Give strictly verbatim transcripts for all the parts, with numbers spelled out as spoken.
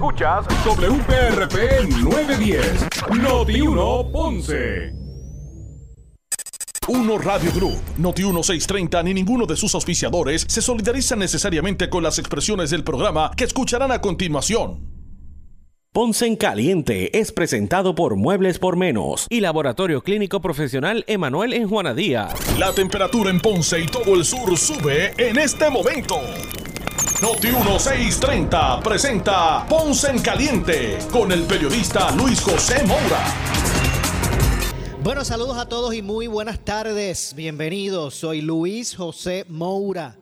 Escuchas W P R P nueve diez, Noti uno, Ponce. Uno Radio Group, Noti uno seiscientos treinta ni ninguno de sus auspiciadores se solidarizan necesariamente con las expresiones del programa que escucharán a continuación. Ponce en Caliente es presentado por Muebles por Menos y Laboratorio Clínico Profesional Emanuel en Juana Díaz. La temperatura en Ponce y todo el sur sube en este momento. Noti uno seiscientos treinta presenta Ponce en Caliente con el periodista Luis José Moura. Bueno, saludos a todos y muy buenas tardes. Bienvenidos, soy Luis José Moura.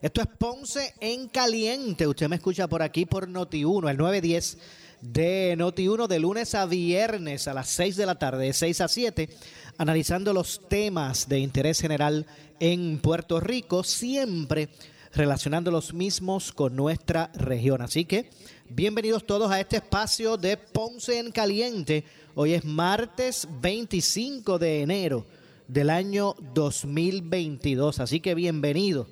Esto es Ponce en Caliente. Usted me escucha por aquí por Noti uno, el nueve diez de Noti uno, de lunes a viernes a las seis de la tarde, de seis a siete, analizando los temas de interés general en Puerto Rico, siempre relacionando los mismos con nuestra región. Así que bienvenidos todos a este espacio de Ponce en Caliente. Hoy es martes veinticinco de enero del año dos mil veintidós. Así que bienvenidos.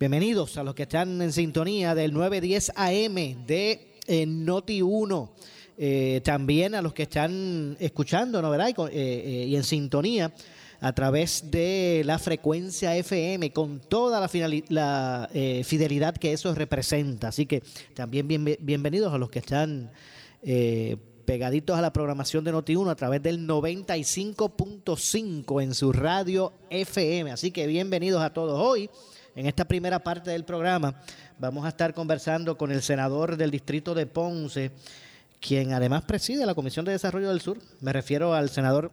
Bienvenidos a los que están en sintonía del nueve diez A M de eh, Noti uno. Eh, también a los que están escuchando, ¿no, verdad? Y, con, eh, eh, y en sintonía a través de la frecuencia F M, con toda la, finali- la eh, fidelidad que eso representa. Así que también bien, bienvenidos a los que están eh, pegaditos a la programación de Noti uno a través del noventa y cinco punto cinco en su radio F M. Así que bienvenidos a todos. Hoy, en esta primera parte del programa, vamos a estar conversando con el senador del distrito de Ponce, quien además preside la Comisión de Desarrollo del Sur. Me refiero al senador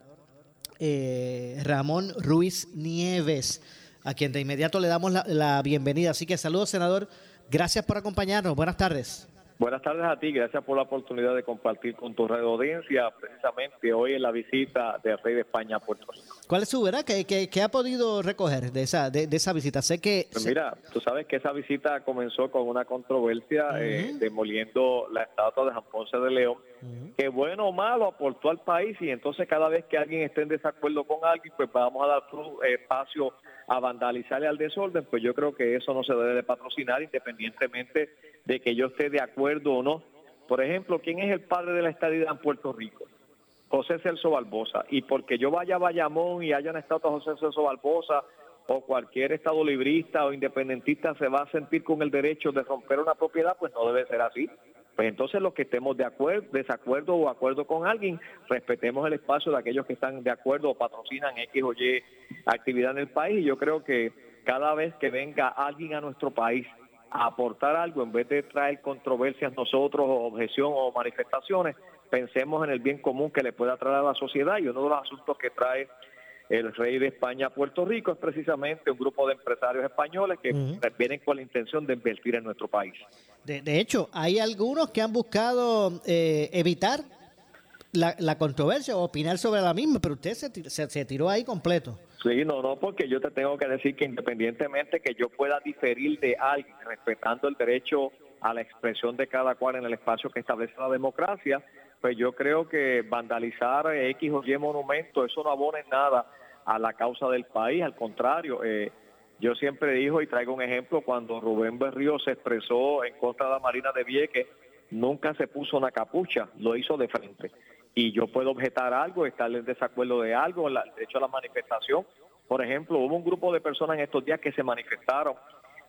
Eh, Ramón Ruiz Nieves, a quien de inmediato le damos la, la bienvenida. Así que saludos, senador. Gracias por acompañarnos. Buenas tardes. Buenas tardes a ti. Gracias por la oportunidad de compartir con tu radio audiencia, precisamente hoy en la visita del Rey de España a Puerto Rico. ¿Cuál es su verdad? ¿Qué, qué, qué ha podido recoger de esa de, de esa visita? Sé que pues mira, tú sabes que esa visita comenzó con una controversia uh-huh. eh, demoliendo la estatua de Juan Ponce de León, uh-huh. que bueno o malo aportó al país, y entonces cada vez que alguien esté en desacuerdo con alguien, pues vamos a dar espacio a vandalizarle al desorden. Pues yo creo que eso no se debe de patrocinar, independientemente de que yo esté de acuerdo o no. Por ejemplo, ¿quién es el padre de la estadidad en Puerto Rico? José Celso Barbosa. Y porque yo vaya a Bayamón y haya una estatua de José Celso Barbosa, o cualquier estado librista o independentista se va a sentir con el derecho de romper una propiedad, pues no debe ser así. Pues entonces los que estemos de acuerdo, desacuerdo o acuerdo con alguien, respetemos el espacio de aquellos que están de acuerdo o patrocinan X o Y actividad en el país. Y yo creo que cada vez que venga alguien a nuestro país a aportar algo, en vez de traer controversias nosotros, o objeción o manifestaciones, pensemos en el bien común que le pueda traer a la sociedad. Y uno de los asuntos que trae el Rey de España a Puerto Rico es precisamente un grupo de empresarios españoles que uh-huh. vienen con la intención de invertir en nuestro país. De, de hecho, hay algunos que han buscado eh, evitar la, la controversia o opinar sobre la misma, pero usted se, se, se tiró ahí completo. Sí, no, no, porque yo te tengo que decir que independientemente que yo pueda diferir de alguien, respetando el derecho a la expresión de cada cual en el espacio que establece la democracia, pues yo creo que vandalizar X o Y monumento, eso no abona en nada a la causa del país. Al contrario, eh, yo siempre digo, y traigo un ejemplo, cuando Rubén Berrío se expresó en contra de la Marina de Vieques, nunca se puso una capucha, lo hizo de frente. Y yo puedo objetar algo, estar en desacuerdo de algo. De hecho, la manifestación, por ejemplo, hubo un grupo de personas en estos días que se manifestaron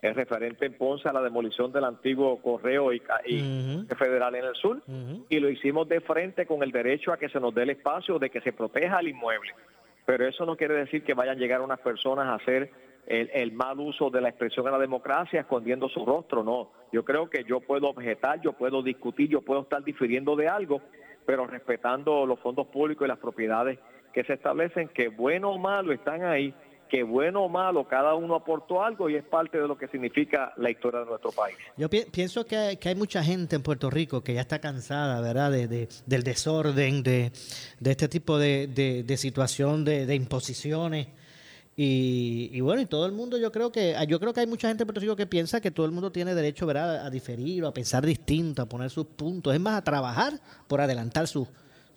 en referente en Ponce a la demolición del antiguo correo y, y uh-huh. federal en el sur, uh-huh. y lo hicimos de frente con el derecho a que se nos dé el espacio de que se proteja el inmueble. Pero eso no quiere decir que vayan a llegar unas personas a hacer el, el mal uso de la expresión de la democracia escondiendo su rostro, no. Yo creo que yo puedo objetar, yo puedo discutir, yo puedo estar difiriendo de algo, pero respetando los fondos públicos y las propiedades que se establecen, que bueno o malo están ahí, que bueno o malo cada uno aportó algo, y es parte de lo que significa la historia de nuestro país. Yo pi- pienso que hay, que hay mucha gente en Puerto Rico que ya está cansada, ¿verdad?, de, de, del desorden, de, de este tipo de, de, de situación, de, de imposiciones. Y, y bueno, y todo el mundo, yo creo que yo creo que hay mucha gente en Puerto Rico que piensa que todo el mundo tiene derecho, ¿verdad?, a diferir, o a pensar distinto, a poner sus puntos, es más, a trabajar por adelantar sus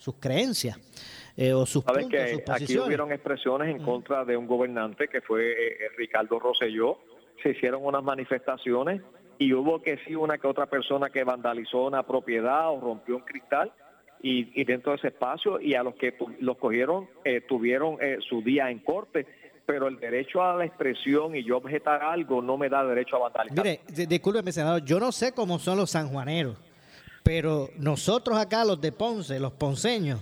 sus creencias eh, o sus puntos, que sus posiciones. Aquí hubieron expresiones en contra de un gobernante que fue eh, Ricardo Rosselló, se hicieron unas manifestaciones y hubo que sí una que otra persona que vandalizó una propiedad o rompió un cristal y, y dentro de ese espacio, y a los que los cogieron eh, tuvieron eh, su día en corte, pero el derecho a la expresión y yo objetar algo no me da derecho a vandalizar. Mire, discúlpeme, senador, yo no sé cómo son los sanjuaneros, pero nosotros acá, los de Ponce, los ponceños,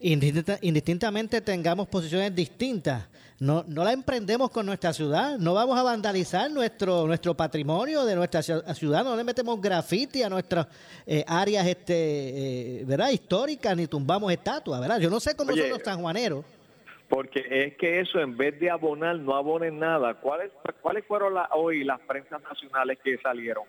indistintamente, indistintamente tengamos posiciones distintas, no no la emprendemos con nuestra ciudad, no vamos a vandalizar nuestro nuestro patrimonio de nuestra ciudad, no le metemos graffiti a nuestras eh, áreas este eh, verdad históricas, ni tumbamos estatuas, ¿verdad? Yo no sé cómo Oye, son los sanjuaneros. Porque es que eso, en vez de abonar, no abonen nada. ¿Cuáles cuáles fueron la, hoy las prensas nacionales que salieron?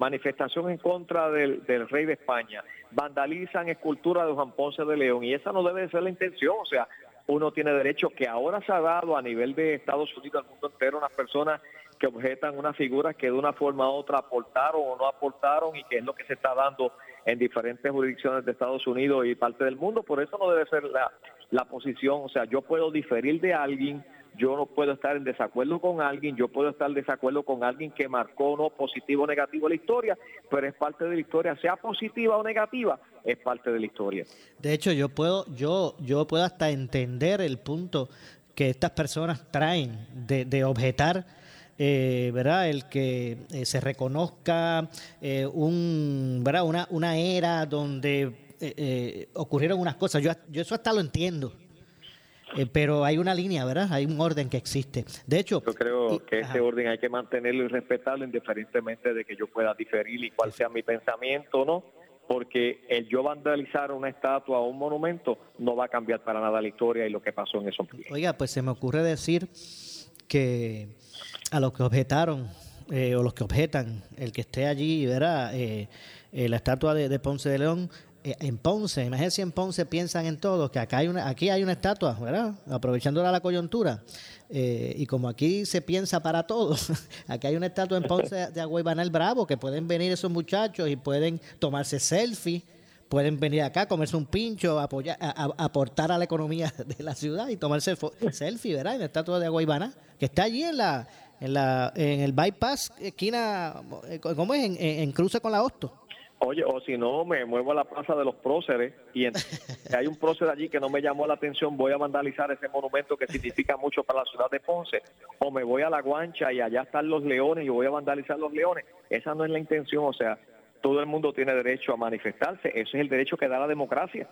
Manifestación en contra del, del rey de España, vandalizan escultura de Juan Ponce de León, y esa no debe ser la intención. O sea, uno tiene derecho, que ahora se ha dado a nivel de Estados Unidos, al mundo entero, unas personas que objetan unas figuras que de una forma u otra aportaron o no aportaron, y que es lo que se está dando en diferentes jurisdicciones de Estados Unidos y parte del mundo. Por eso no debe ser la, la posición. O sea, yo puedo diferir de alguien, yo no puedo estar en desacuerdo con alguien, yo puedo estar en desacuerdo con alguien que marcó no positivo o negativo la historia, pero es parte de la historia, sea positiva o negativa, es parte de la historia. De hecho, yo puedo, yo, yo puedo hasta entender el punto que estas personas traen de, de objetar, eh, ¿verdad? El que eh, se reconozca eh, un, ¿verdad? Una, una era donde eh, eh, ocurrieron unas cosas. Yo, yo eso hasta lo entiendo. Eh, pero hay una línea, ¿verdad? Hay un orden que existe. De hecho, yo creo y, que ese ajá. orden hay que mantenerlo y respetarlo, indiferentemente de que yo pueda diferir y cuál sí. sea mi pensamiento, ¿no? Porque el yo vandalizar una estatua o un monumento no va a cambiar para nada la historia y lo que pasó en esos días. Oiga, pues se me ocurre decir que a los que objetaron eh, o los que objetan, el que esté allí, ¿verdad? Eh, eh, la estatua de, de Ponce de León. En Ponce, imagínense si en Ponce piensan en todos, que acá hay una, aquí hay una estatua, ¿verdad? Aprovechándola la coyuntura. Eh, y como aquí se piensa para todos, aquí hay una estatua en Ponce de Agüeybaná el Bravo, que pueden venir esos muchachos y pueden tomarse selfies, pueden venir acá, comerse un pincho, apoyar, a, a, aportar a la economía de la ciudad y tomarse fo- selfie, ¿verdad? En la estatua de Agüeybaná, que está allí en la, en la, en el Bypass, esquina, ¿cómo es? En, en, en cruce con la Hostos. Oye, o si no, me muevo a la plaza de los próceres y en, hay un prócer allí que no me llamó la atención, voy a vandalizar ese monumento que significa mucho para la ciudad de Ponce. O me voy a La Guancha y allá están los leones y voy a vandalizar los leones. Esa no es la intención. O sea, todo el mundo tiene derecho a manifestarse. Ese es el derecho que da la democracia.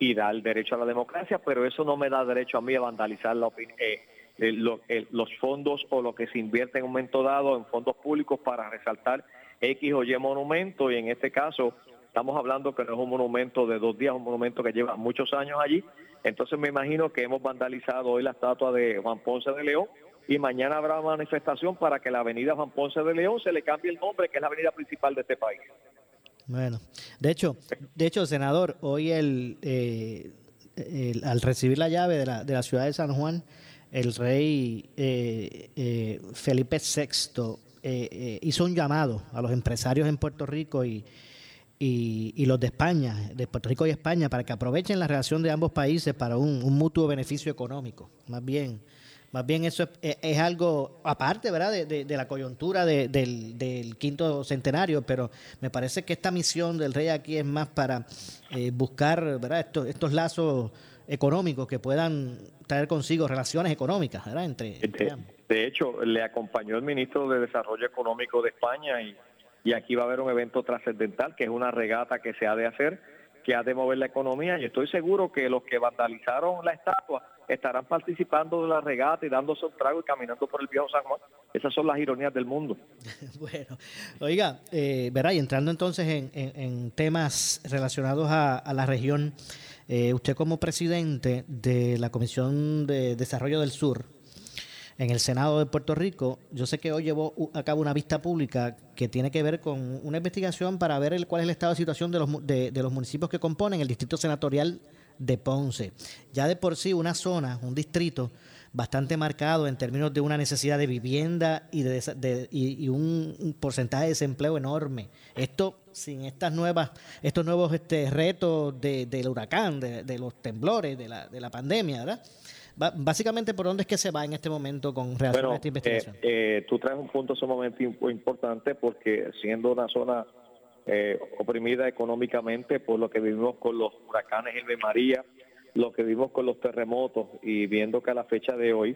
Y da el derecho a la democracia, pero eso no me da derecho a mí a vandalizar la opinión. Eh, eh, lo, eh, los fondos o lo que se invierte en un momento dado en fondos públicos para resaltar X o Y monumento, y en este caso estamos hablando que no es un monumento de dos días, es un monumento que lleva muchos años allí. Entonces me imagino que hemos vandalizado hoy la estatua de Juan Ponce de León y mañana habrá manifestación para que la avenida Juan Ponce de León se le cambie el nombre, que es la avenida principal de este país. Bueno, de hecho, de hecho senador, hoy el, eh, el al recibir la llave de la, de la ciudad de San Juan, el rey eh, eh, Felipe sexto Eh, eh, hizo un llamado a los empresarios en Puerto Rico y, y, y los de España, de Puerto Rico y España, para que aprovechen la relación de ambos países para un, un mutuo beneficio económico. Más bien, más bien eso es, es algo aparte, ¿verdad?, de, de, de la coyuntura de, del, del quinto centenario, pero me parece que esta misión del rey aquí es más para eh, buscar, ¿verdad?, estos, estos lazos económicos que puedan traer consigo relaciones económicas, ¿verdad?, entre, entre ambos. De hecho, le acompañó el ministro de Desarrollo Económico de España y, y aquí va a haber un evento trascendental, que es una regata que se ha de hacer, que ha de mover la economía, y estoy seguro que los que vandalizaron la estatua estarán participando de la regata y dándose un trago y caminando por el viejo San Juan. Esas son las ironías del mundo. Bueno, oiga, eh, verá, y entrando entonces en, en, en temas relacionados a, a la región, eh, usted como presidente de la Comisión de Desarrollo del Sur, en el Senado de Puerto Rico, yo sé que hoy llevó a cabo una vista pública que tiene que ver con una investigación para ver el, cuál es el estado de situación de los, de, de los municipios que componen el distrito senatorial de Ponce. Ya de por sí una zona, un distrito bastante marcado en términos de una necesidad de vivienda y, de, de, y, y un porcentaje de desempleo enorme. Esto sin estas nuevas, estos nuevos este, retos de, del huracán, de, de los temblores, de la, de la pandemia, ¿verdad? Básicamente, ¿por dónde es que se va en este momento con relación bueno, a esta investigación? Eh, eh, tú traes un punto sumamente importante, porque siendo una zona eh, oprimida económicamente por lo que vivimos con los huracanes Irma y María, lo que vimos con los terremotos, y viendo que a la fecha de hoy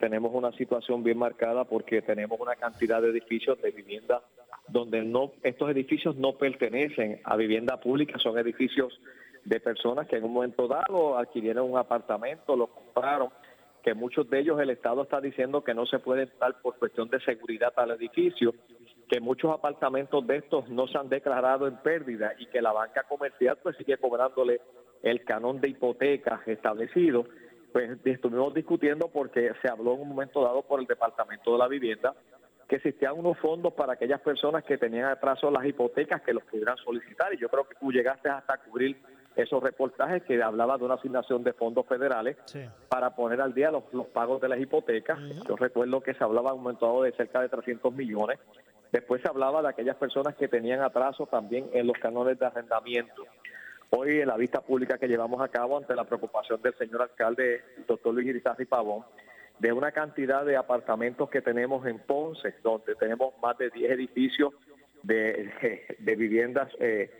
tenemos una situación bien marcada, porque tenemos una cantidad de edificios, de vivienda, donde no, estos edificios no pertenecen a vivienda pública, son edificios de personas que en un momento dado adquirieron un apartamento, lo compraron, que muchos de ellos el Estado está diciendo que no se puede entrar por cuestión de seguridad al edificio, que muchos apartamentos de estos no se han declarado en pérdida y que la banca comercial pues sigue cobrándole el canon de hipotecas establecido. Pues estuvimos discutiendo, porque se habló en un momento dado por el Departamento de la Vivienda que existían unos fondos para aquellas personas que tenían atraso las hipotecas, que los pudieran solicitar, y yo creo que tú llegaste hasta cubrir esos reportajes que hablaba de una asignación de fondos federales sí. para poner al día los, los pagos de las hipotecas. Uh-huh. Yo recuerdo que se hablaba en un momento dado de cerca de trescientos millones. Después se hablaba de aquellas personas que tenían atraso también en los cánones de arrendamiento. Hoy, en la vista pública que llevamos a cabo ante la preocupación del señor alcalde, el doctor Luis Irizarry Pavón, de una cantidad de apartamentos que tenemos en Ponce, donde tenemos más de diez edificios de, de viviendas eh,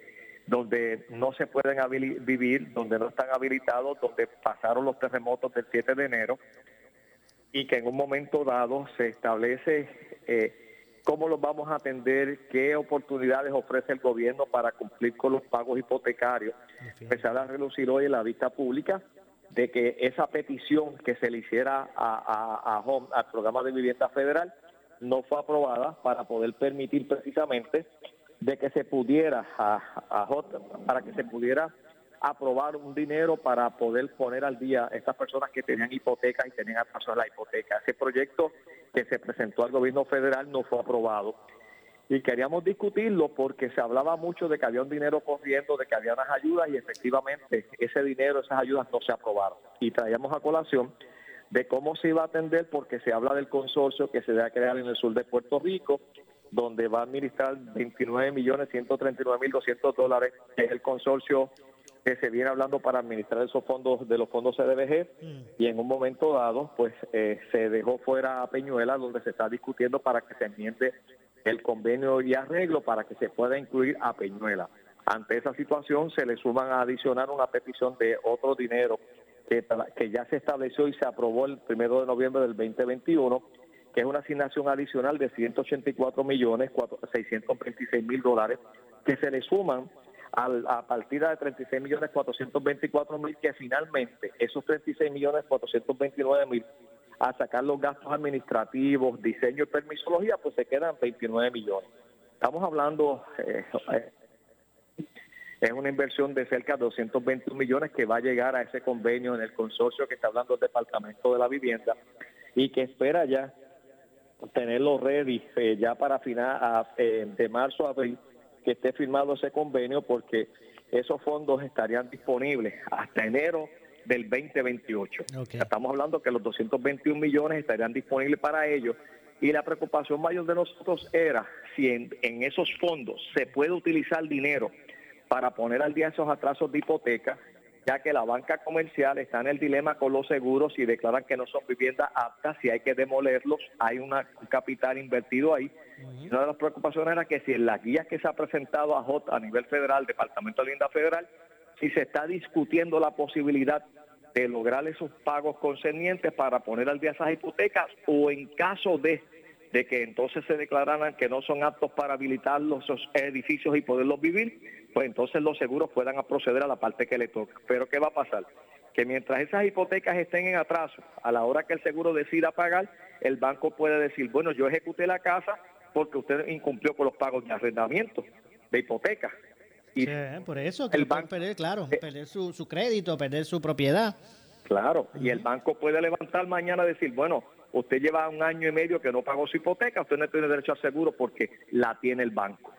donde no se pueden habili- vivir, donde no están habilitados, donde pasaron los terremotos del siete de enero, y que en un momento dado se establece eh, cómo los vamos a atender, qué oportunidades ofrece el gobierno para cumplir con los pagos hipotecarios. Okay. Empezar a relucir hoy en la vista pública de que esa petición que se le hiciera a, a, a Home, al programa de vivienda federal, no fue aprobada para poder permitir precisamente de que se pudiera a, a Home, para que se pudiera aprobar un dinero para poder poner al día a estas personas que tenían hipoteca y tenían atraso a la hipoteca. Ese proyecto que se presentó al gobierno federal no fue aprobado. Y queríamos discutirlo porque se hablaba mucho de que había un dinero corriendo, de que había unas ayudas, y efectivamente ese dinero, esas ayudas no se aprobaron. Y traíamos a colación de cómo se iba a atender, porque se habla del consorcio que se va a crear en el sur de Puerto Rico, donde va a administrar veintinueve millones ciento treinta y nueve mil doscientos dólares, que es el consorcio que se viene hablando para administrar esos fondos de los fondos C D B G, y en un momento dado pues eh, se dejó fuera a Peñuela, donde se está discutiendo para que se enmiende el convenio y arreglo para que se pueda incluir a Peñuela. Ante esa situación se le suman a adicionar una petición de otro dinero que, que ya se estableció y se aprobó el primero de noviembre del veinte veintiuno, que es una asignación adicional de ciento ochenta y cuatro millones seiscientos veintiséis mil dólares, que se le suman a la partida de treinta y seis millones cuatrocientos veinticuatro mil, que finalmente esos treinta y seis millones cuatrocientos veintinueve mil, a sacar los gastos administrativos, diseño y permisología, pues se quedan veintinueve millones. Estamos hablando, eh, es una inversión de cerca de doscientos veintiún millones que va a llegar a ese convenio en el consorcio que está hablando el Departamento de la Vivienda, y que espera ya tenerlo ready eh, ya para final a, eh, de marzo a abril, que esté firmado ese convenio, porque esos fondos estarían disponibles hasta enero del veinte veintiocho. Okay. Estamos hablando que los doscientos veintiún millones estarían disponibles para ellos, y la preocupación mayor de nosotros era si en, en esos fondos se puede utilizar dinero para poner al día esos atrasos de hipoteca, ya que la banca comercial está en el dilema con los seguros, si declaran que no son viviendas aptas, si hay que demolerlos, hay una, un capital invertido ahí. Uh-huh. Una de las preocupaciones era que si en las guías que se ha presentado a J a nivel federal, Departamento de Vivienda Federal, y se está discutiendo la posibilidad de lograr esos pagos concernientes para poner al día esas hipotecas, o en caso de, de que entonces se declararan que no son aptos para habilitar los edificios y poderlos vivir, pues entonces los seguros puedan proceder a la parte que le toca. Pero ¿qué va a pasar? Que mientras esas hipotecas estén en atraso, a la hora que el seguro decida pagar, el banco puede decir, bueno, yo ejecuté la casa porque usted incumplió con los pagos de arrendamiento, de hipotecas. Y sí, por eso, que el banco perder, claro, eh, perder su, su crédito, perder su propiedad. Claro, uh-huh. Y el banco puede levantar mañana y decir, bueno, usted lleva un año y medio que no pagó su hipoteca, usted no tiene derecho al seguro porque la tiene el banco.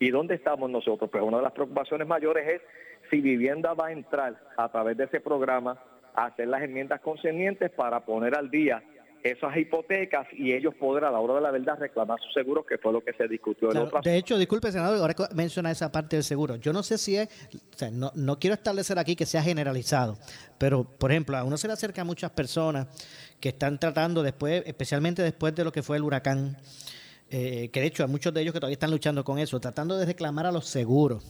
¿Y dónde estamos nosotros? Pues una de las preocupaciones mayores es si vivienda va a entrar a través de ese programa a hacer las enmiendas concernientes para poner al día esas hipotecas y ellos podrán a la hora de la verdad reclamar sus seguros, que fue lo que se discutió. Claro, en otras... De hecho, disculpe, senador, ahora menciona esa parte del seguro. Yo no sé si es, o sea, no, no quiero establecer aquí que sea generalizado, pero, por ejemplo, a uno se le acerca a muchas personas que están tratando después, especialmente después de lo que fue el huracán, eh, que de hecho hay muchos de ellos que todavía están luchando con eso, tratando de reclamar a los seguros.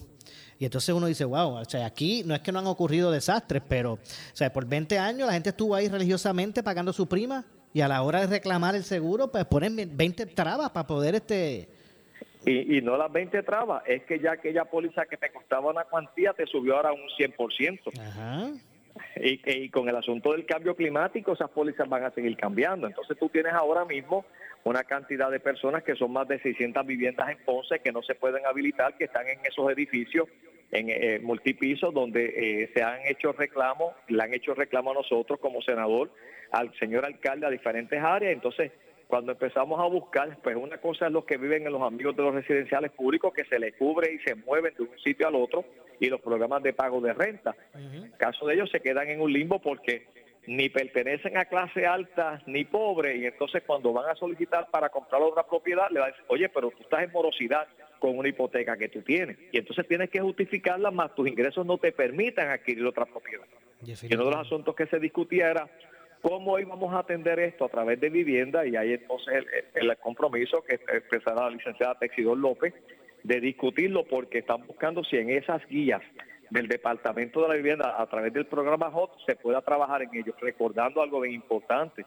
Y entonces uno dice, wow, o sea, aquí no es que no han ocurrido desastres, pero o sea, por veinte años la gente estuvo ahí religiosamente pagando su prima y a la hora de reclamar el seguro, pues ponen veinte trabas para poder... este Y, y no las veinte trabas, es que ya aquella póliza que te costaba una cuantía te subió ahora un cien por ciento. Ajá. Y, y con el asunto del cambio climático, esas pólizas van a seguir cambiando. Entonces tú tienes ahora mismo una cantidad de personas que son más de seiscientas viviendas en Ponce que no se pueden habilitar, que están en esos edificios en eh, multipisos donde eh, se han hecho reclamos, le han hecho reclamo a nosotros como senador, al señor alcalde, a diferentes áreas. Entonces, cuando empezamos a buscar, pues una cosa es los que viven en los amigos de los residenciales públicos, que se les cubre y se mueven de un sitio al otro, y los programas de pago de renta. Uh-huh. En el caso de ellos se quedan en un limbo porque ni pertenecen a clase alta ni pobre, y entonces cuando van a solicitar para comprar otra propiedad, le van a decir, oye, pero tú estás en morosidad con una hipoteca que tú tienes, y entonces tienes que justificarla, más tus ingresos no te permitan adquirir otra propiedad. Y uno de los asuntos que se discutía era cómo íbamos a atender esto a través de vivienda, y ahí entonces el, el compromiso que expresará la licenciada Texidor López de discutirlo, porque están buscando si en esas guías del Departamento de la Vivienda, a través del programa Hostos, se pueda trabajar en ellos, recordando algo bien importante,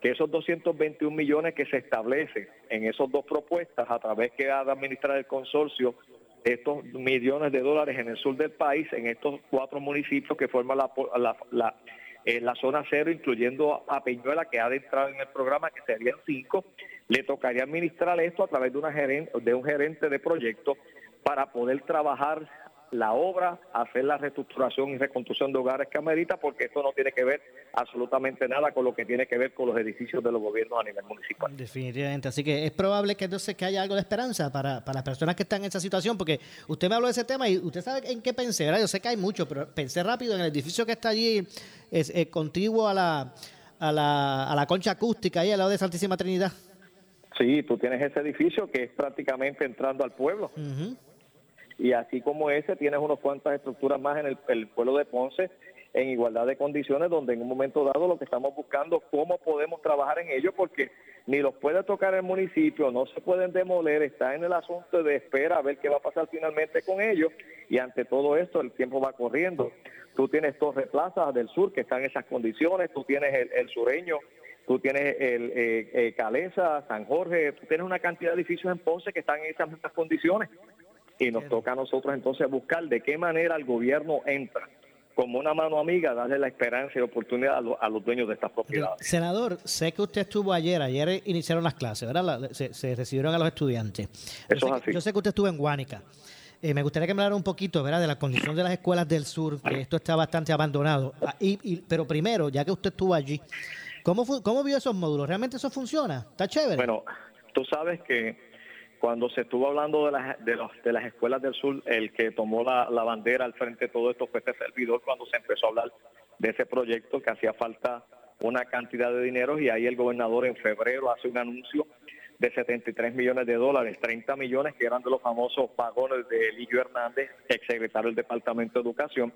que esos doscientos veintiún millones que se establecen en esas dos propuestas, a través que ha de administrar el consorcio, estos millones de dólares en el sur del país, en estos cuatro municipios que forman la, la, la, eh, la zona cero, incluyendo a Peñuela, que ha de entrar en el programa, que serían cinco, le tocaría administrar esto a través de, una gerente, de un gerente de proyecto para poder trabajar la obra, hacer la reestructuración y reconstrucción de hogares que amerita, porque esto no tiene que ver absolutamente nada con lo que tiene que ver con los edificios de los gobiernos a nivel municipal. Definitivamente, así que es probable que entonces que haya algo de esperanza para, para las personas que están en esa situación, porque usted me habló de ese tema y usted sabe en qué pensé, ¿verdad? Yo sé que hay mucho, pero pensé rápido en el edificio que está allí, es, es contiguo a la, a la, a la concha acústica, ahí al lado de Santísima Trinidad. Sí, tú tienes ese edificio que es prácticamente entrando al pueblo. Uh-huh. Y así como ese, tienes unas cuantas estructuras más en el, el pueblo de Ponce, en igualdad de condiciones, donde en un momento dado lo que estamos buscando, cómo podemos trabajar en ello, porque ni los puede tocar el municipio, no se pueden demoler, está en el asunto de espera a ver qué va a pasar finalmente con ellos, y ante todo esto el tiempo va corriendo. Tú tienes Torre Plaza del Sur, que está en esas condiciones, tú tienes el, el Sureño, tú tienes el eh, eh, Caleza, San Jorge, tú tienes una cantidad de edificios en Ponce que están en esas mismas condiciones. Y nos toca a nosotros entonces buscar de qué manera el gobierno entra como una mano amiga, darle la esperanza y la oportunidad a, lo, a los dueños de estas propiedades. Senador, sé que usted estuvo ayer, ayer iniciaron las clases, ¿verdad? La, se, se recibieron a los estudiantes. Eso yo, sé es así. Que, yo sé que usted estuvo en Guánica. Eh, me gustaría que me hablara un poquito, ¿verdad?, de la condición de las escuelas del sur, que esto está bastante abandonado. Y, y, pero primero, ya que usted estuvo allí, ¿cómo, fu- ¿cómo vio esos módulos? ¿Realmente eso funciona? ¿Está chévere? Bueno, tú sabes que cuando se estuvo hablando de las de, los, de las escuelas del sur, el que tomó la, la bandera al frente de todo esto fue este servidor, cuando se empezó a hablar de ese proyecto, que hacía falta una cantidad de dinero, y ahí el gobernador en febrero hace un anuncio de setenta y tres millones de dólares, treinta millones que eran de los famosos vagones de Tatito Hernández, exsecretario del Departamento de Educación,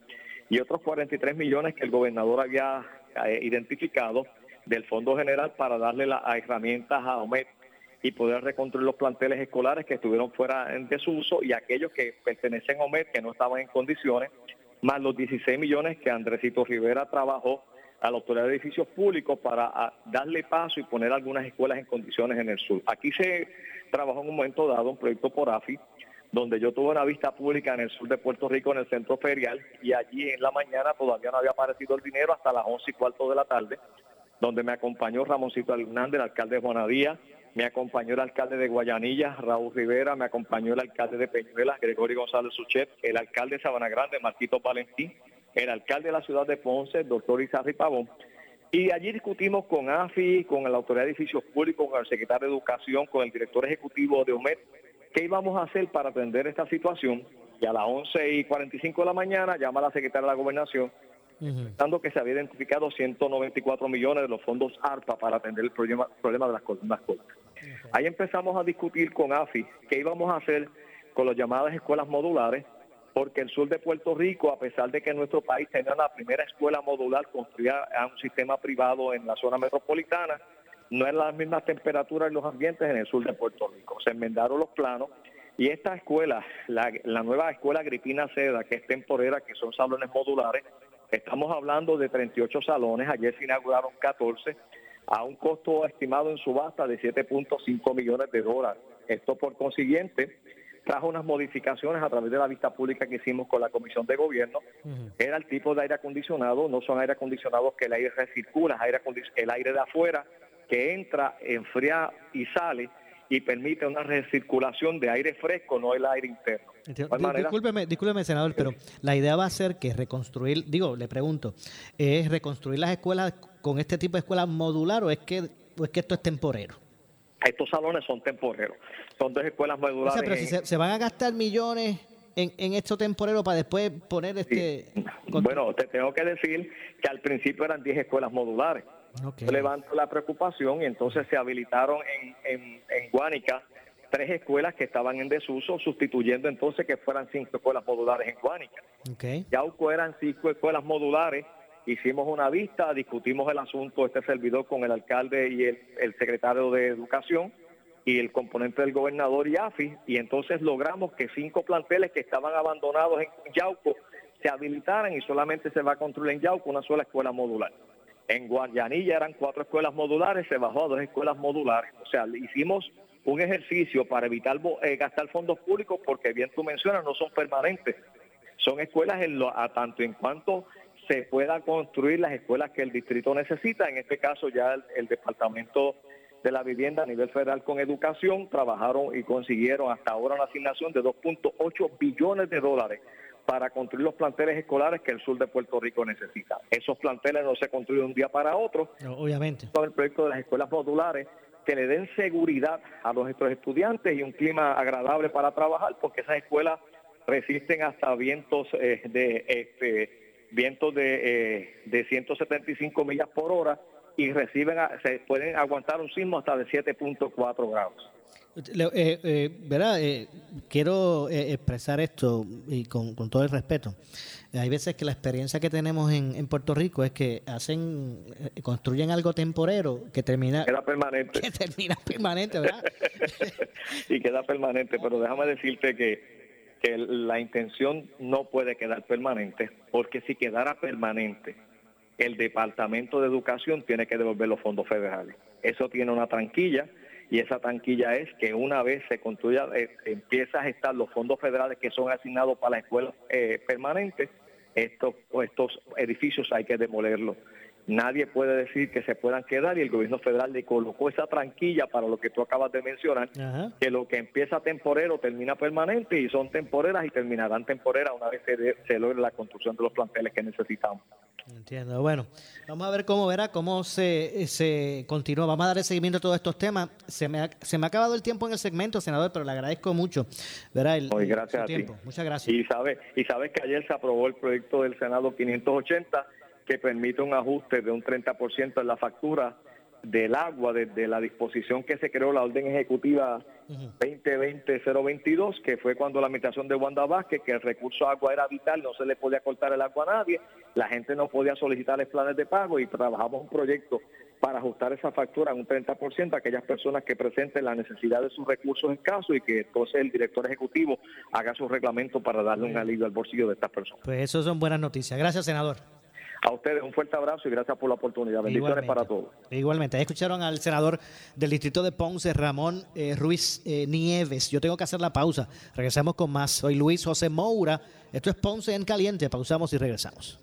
y otros cuarenta y tres millones que el gobernador había eh, identificado del Fondo General para darle las herramientas a OMED y poder reconstruir los planteles escolares que estuvieron fuera en desuso y aquellos que pertenecen a OMED que no estaban en condiciones, más los dieciséis millones que Andresito Rivera trabajó a la Autoridad de Edificios Públicos para darle paso y poner algunas escuelas en condiciones en el sur. Aquí se trabajó en un momento dado un proyecto por A F I, donde yo tuve una vista pública en el sur de Puerto Rico, en el centro ferial, y allí en la mañana todavía no había aparecido el dinero hasta las once y cuarto de la tarde, donde me acompañó Ramoncito Hernández, el alcalde de Juana Díaz, me acompañó el alcalde de Guayanilla, Raúl Rivera, me acompañó el alcalde de Peñuela, Gregorio González Suchet, el alcalde de Sabana Grande, Marquito Valentín, el alcalde de la ciudad de Ponce, el doctor Izarri Pavón. Y allí discutimos con A F I, con la Autoridad de Edificios Públicos, con el secretario de Educación, con el director ejecutivo de OMED, qué íbamos a hacer para atender esta situación. Y a las once y cuarenta y cinco de la mañana llama la secretaria de la Gobernación pensando que se había identificado ciento noventa y cuatro millones de los fondos A R P A para atender el problema, problema de las columnas cortas. Ahí empezamos a discutir con A F I qué íbamos a hacer con las llamadas escuelas modulares, porque el sur de Puerto Rico, a pesar de que nuestro país tenía la primera escuela modular construida a un sistema privado en la zona metropolitana, no eran las mismas temperaturas y los ambientes en el sur de Puerto Rico. Se enmendaron los planos y esta escuela, la, la nueva escuela Agripina Seda, que es temporera, que son salones modulares, estamos hablando de treinta y ocho salones, ayer se inauguraron catorce, a un costo estimado en subasta de siete punto cinco millones de dólares. Esto, por consiguiente, trajo unas modificaciones a través de la vista pública que hicimos con la Comisión de Gobierno. Uh-huh. Era el tipo de aire acondicionado, no son aire acondicionados que el aire recircula, es aire acondic- el aire de afuera que entra, enfría y sale y permite una recirculación de aire fresco, no el aire interno. Entiendo. Discúlpeme, discúlpeme, senador, pero la idea va a ser que reconstruir, digo, le pregunto, ¿es reconstruir las escuelas con este tipo de escuelas modular o es que, o es que esto es temporero? Estos salones son temporeros, son dos escuelas modulares. O sea, pero si se, se van a gastar millones en, en esto temporero para después poner este... Sí. Bueno, te tengo que decir que al principio eran diez escuelas modulares. Okay. Levanto la preocupación y entonces se habilitaron en, en, en Guánica tres escuelas que estaban en desuso, sustituyendo entonces que fueran cinco escuelas modulares en Guánica. Okay. Yauco eran cinco escuelas modulares. Hicimos una vista, discutimos el asunto, este servidor con el alcalde y el, el secretario de Educación y el componente del gobernador y A F I, y entonces logramos que cinco planteles que estaban abandonados en Yauco se habilitaran y solamente se va a construir en Yauco una sola escuela modular. En Guayanilla eran cuatro escuelas modulares, se bajó a dos escuelas modulares. O sea, hicimos un ejercicio para evitar eh, gastar fondos públicos porque, bien tú mencionas, no son permanentes. Son escuelas en lo, a tanto en cuanto se pueda construir las escuelas que el distrito necesita. En este caso ya el, el Departamento de la Vivienda a nivel federal con educación trabajaron y consiguieron hasta ahora una asignación de dos punto ocho billones de dólares para construir los planteles escolares que el sur de Puerto Rico necesita. Esos planteles no se construyen de un día para otro. No, obviamente. Todo el proyecto de las escuelas modulares que le den seguridad a nuestros estudiantes y un clima agradable para trabajar, porque esas escuelas resisten hasta vientos eh, de... este, vientos de, eh, de ciento setenta y cinco millas por hora y reciben a, se pueden aguantar un sismo hasta de siete punto cuatro grados. Eh, eh, ¿verdad? Eh, quiero eh, expresar esto y con, con todo el respeto. Hay veces que la experiencia que tenemos en, en Puerto Rico es que hacen eh, construyen algo temporero que termina queda permanente, que termina permanente, ¿verdad? Y queda permanente, pero déjame decirte que que la intención no puede quedar permanente, porque si quedara permanente, el Departamento de Educación tiene que devolver los fondos federales. Eso tiene una tranquilla, y esa tranquilla es que una vez se construya, eh, empieza a gestar los fondos federales que son asignados para las escuelas eh, permanentes, estos, estos edificios hay que demolerlos. Nadie puede decir que se puedan quedar y el gobierno federal le colocó esa tranquilla para lo que tú acabas de mencionar. Ajá. Que lo que empieza temporero termina permanente y son temporeras y terminarán temporeras una vez se, de, se logre la construcción de los planteles que necesitamos. Entiendo. Bueno, vamos a ver cómo verá, cómo se, se continúa. Vamos a darle seguimiento a todos estos temas. Se me ha, se me ha acabado el tiempo en el segmento, senador, pero le agradezco mucho. Verá el, Hoy, gracias el tiempo. A ti. Muchas gracias. Y sabes y sabes que ayer se aprobó el proyecto del Senado quinientos ochenta que permite un ajuste de un treinta por ciento en la factura del agua desde la disposición que se creó la orden ejecutiva veinte veinte cero veintidós, que fue cuando la administración de Wanda Vázquez, que el recurso agua era vital, no se le podía cortar el agua a nadie, la gente no podía solicitarles planes de pago y trabajamos un proyecto para ajustar esa factura a un treinta por ciento a aquellas personas que presenten la necesidad de sus recursos escasos y que entonces el director ejecutivo haga su reglamento para darle un alivio al bolsillo de estas personas. Pues eso son buenas noticias. Gracias, senador. A ustedes un fuerte abrazo y gracias por la oportunidad. Bendiciones para todos. Igualmente. Ahí escucharon al senador del distrito de Ponce, Ramón eh, Ruiz eh, Nieves. Yo tengo que hacer la pausa. Regresamos con más. Soy Luis José Moura. Esto es Ponce en Caliente. Pausamos y regresamos.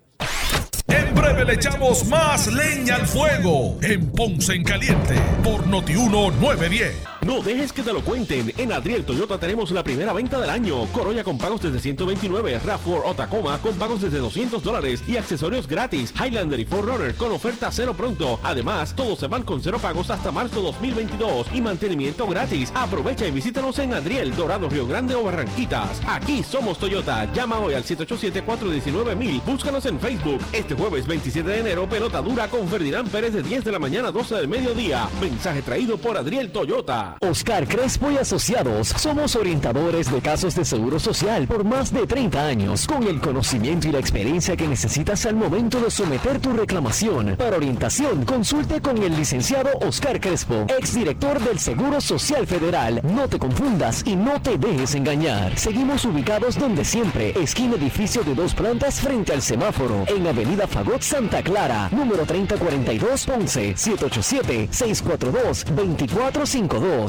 En breve le echamos más leña al fuego en Ponce en Caliente por Noti uno nueve diez. No dejes que te lo cuenten. En Adriel Toyota tenemos la primera venta del año. Corolla con pagos desde ciento veintinueve, RAV cuatro o Tacoma con pagos desde doscientos dólares y accesorios gratis. Highlander y cuatro Runner con oferta cero pronto. Además, todos se van con cero pagos hasta marzo dos mil veintidós y mantenimiento gratis. Aprovecha y visítanos en Adriel, Dorado, Río Grande o Barranquitas. Aquí somos Toyota. Llama hoy al siete ocho siete, cuatro uno nueve mil. Búscanos en Facebook. Este jueves veintisiete de enero, pelota dura con Ferdinand Pérez de diez de la mañana a doce del mediodía. Mensaje traído por Adriel Toyota. Oscar Crespo y Asociados. Somos orientadores de casos de seguro social por más de treinta años, con el conocimiento y la experiencia que necesitas al momento de someter tu reclamación. Para orientación, consulte con el licenciado Oscar Crespo, exdirector del Seguro Social Federal. No te confundas y no te dejes engañar. Seguimos ubicados donde siempre, esquina edificio de dos plantas frente al semáforo, en Avenida Fagot Santa Clara, número treinta cuarenta y dos Ponce, siete ocho siete, seis cuatro dos, dos cuatro cinco dos.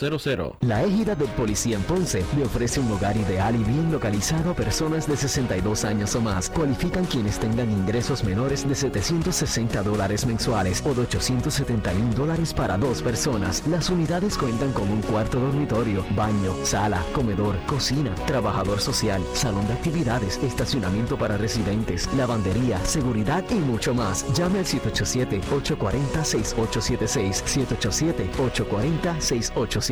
cero cero. La Égida del Policía en Ponce le ofrece un hogar ideal y bien localizado a personas de sesenta y dos años o más. Cualifican quienes tengan ingresos menores de setecientos sesenta dólares mensuales o de ochocientos setenta y un dólares para dos personas. Las unidades cuentan con un cuarto dormitorio, baño, sala, comedor, cocina, trabajador social, salón de actividades, estacionamiento para residentes, lavandería, seguridad y mucho más. Llame al siete ocho siete, ocho cuatro cero, seis ocho siete seis, siete ocho siete, ocho cuatro cero, seis ocho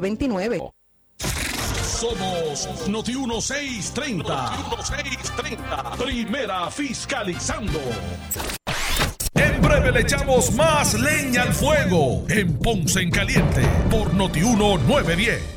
veintinueve. Somos Noti uno seiscientos treinta. Noti uno seiscientos treinta. Primera fiscalizando. En breve le echamos más leña al fuego en Ponce en Caliente por Noti uno nueve diez.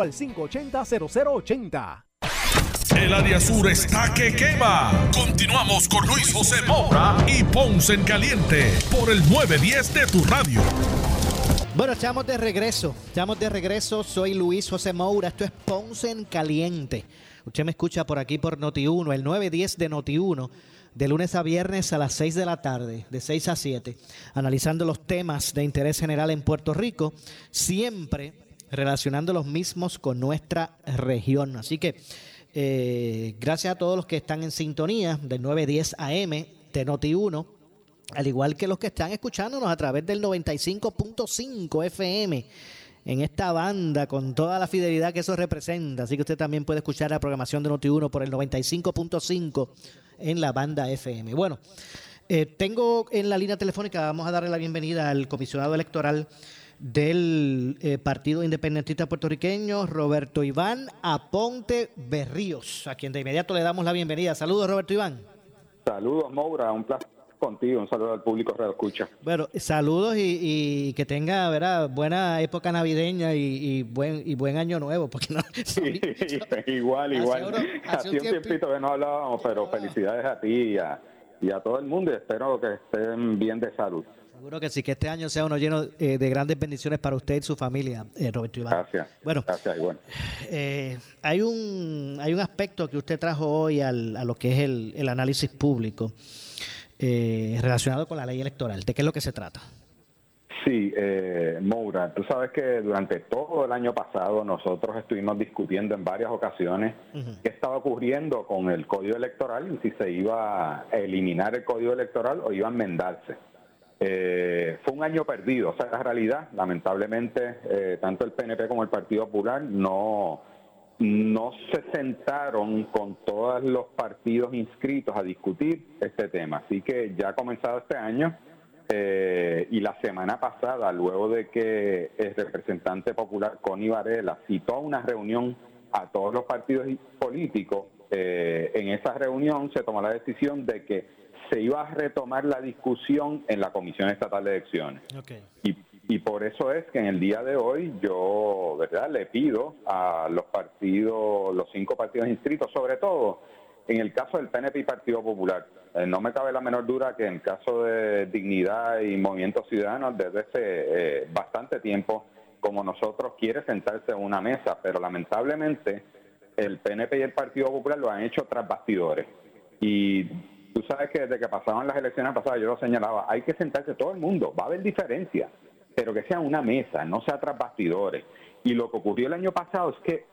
al cinco ochenta, cero cero ochenta. El área sur está que quema. Continuamos con Luis José Moura y Ponce en Caliente por el nueve diez de tu radio. Bueno, estamos de regreso. Estamos de regreso. Soy Luis José Moura. Esto es Ponce en Caliente. Usted me escucha por aquí por Noti uno, el nueve diez de Noti uno, de lunes a viernes a las seis de la tarde, de seis a siete, analizando los temas de interés general en Puerto Rico, siempre relacionando los mismos con nuestra región. Así que Eh, gracias a todos los que están en sintonía del nueve diez A M de Noti uno, al igual que los que están escuchándonos a través del noventa y cinco punto cinco F M en esta banda con toda la fidelidad que eso representa. Así que usted también puede escuchar la programación de Noti uno por el noventa y cinco punto cinco en la banda F M. Bueno, eh, tengo en la línea telefónica, vamos a darle la bienvenida al comisionado electoral del eh, Partido Independentista Puertorriqueño, Roberto Iván Aponte Berríos, a quien de inmediato le damos la bienvenida. Saludos, Roberto Iván. Saludos, Moura, un placer contigo, un saludo al público que escucha. Bueno, saludos y, y que tenga, ¿verdad?, buena época navideña y, y buen y buen año nuevo, porque no, sí, no, igual, igual. Hace, oro, hace un tiempito, tiempito que no hablábamos, pero ah. felicidades a ti y a, y a todo el mundo, y espero que estén bien de salud. Seguro que sí, que este año sea uno lleno eh, de grandes bendiciones para usted y su familia, eh, Roberto Iván. Gracias. Bueno, gracias, igual. Eh, hay un hay un aspecto que usted trajo hoy al, a lo que es el, el análisis público eh, relacionado con la ley electoral. ¿De qué es lo que se trata? Sí, eh, Moura, tú sabes que durante todo el año pasado nosotros estuvimos discutiendo en varias ocasiones uh-huh. qué estaba ocurriendo con el código electoral y si se iba a eliminar el código electoral o iba a enmendarse. Eh, fue un año perdido, o sea, la realidad, lamentablemente, eh, tanto el P N P como el Partido Popular no, no se sentaron con todos los partidos inscritos a discutir este tema. Así que ya ha comenzado este año eh, y la semana pasada, luego de que el representante popular Connie Varela citó una reunión a todos los partidos políticos, eh, en esa reunión se tomó la decisión de que se iba a retomar la discusión en la Comisión Estatal de Elecciones. Okay. Y, y por eso es que en el día de hoy yo, ¿verdad?, le pido a los partidos, los cinco partidos inscritos, sobre todo en el caso del P N P y Partido Popular. Eh, no me cabe la menor duda que en el caso de Dignidad y Movimiento Ciudadano, desde hace eh, bastante tiempo, como nosotros, quiere sentarse a una mesa, pero lamentablemente el P N P y el Partido Popular lo han hecho tras bastidores. Y tú sabes que desde que pasaban las elecciones pasadas, yo lo señalaba, hay que sentarse todo el mundo, va a haber diferencias, pero que sea una mesa, no sea tras bastidores. Y lo que ocurrió el año pasado es que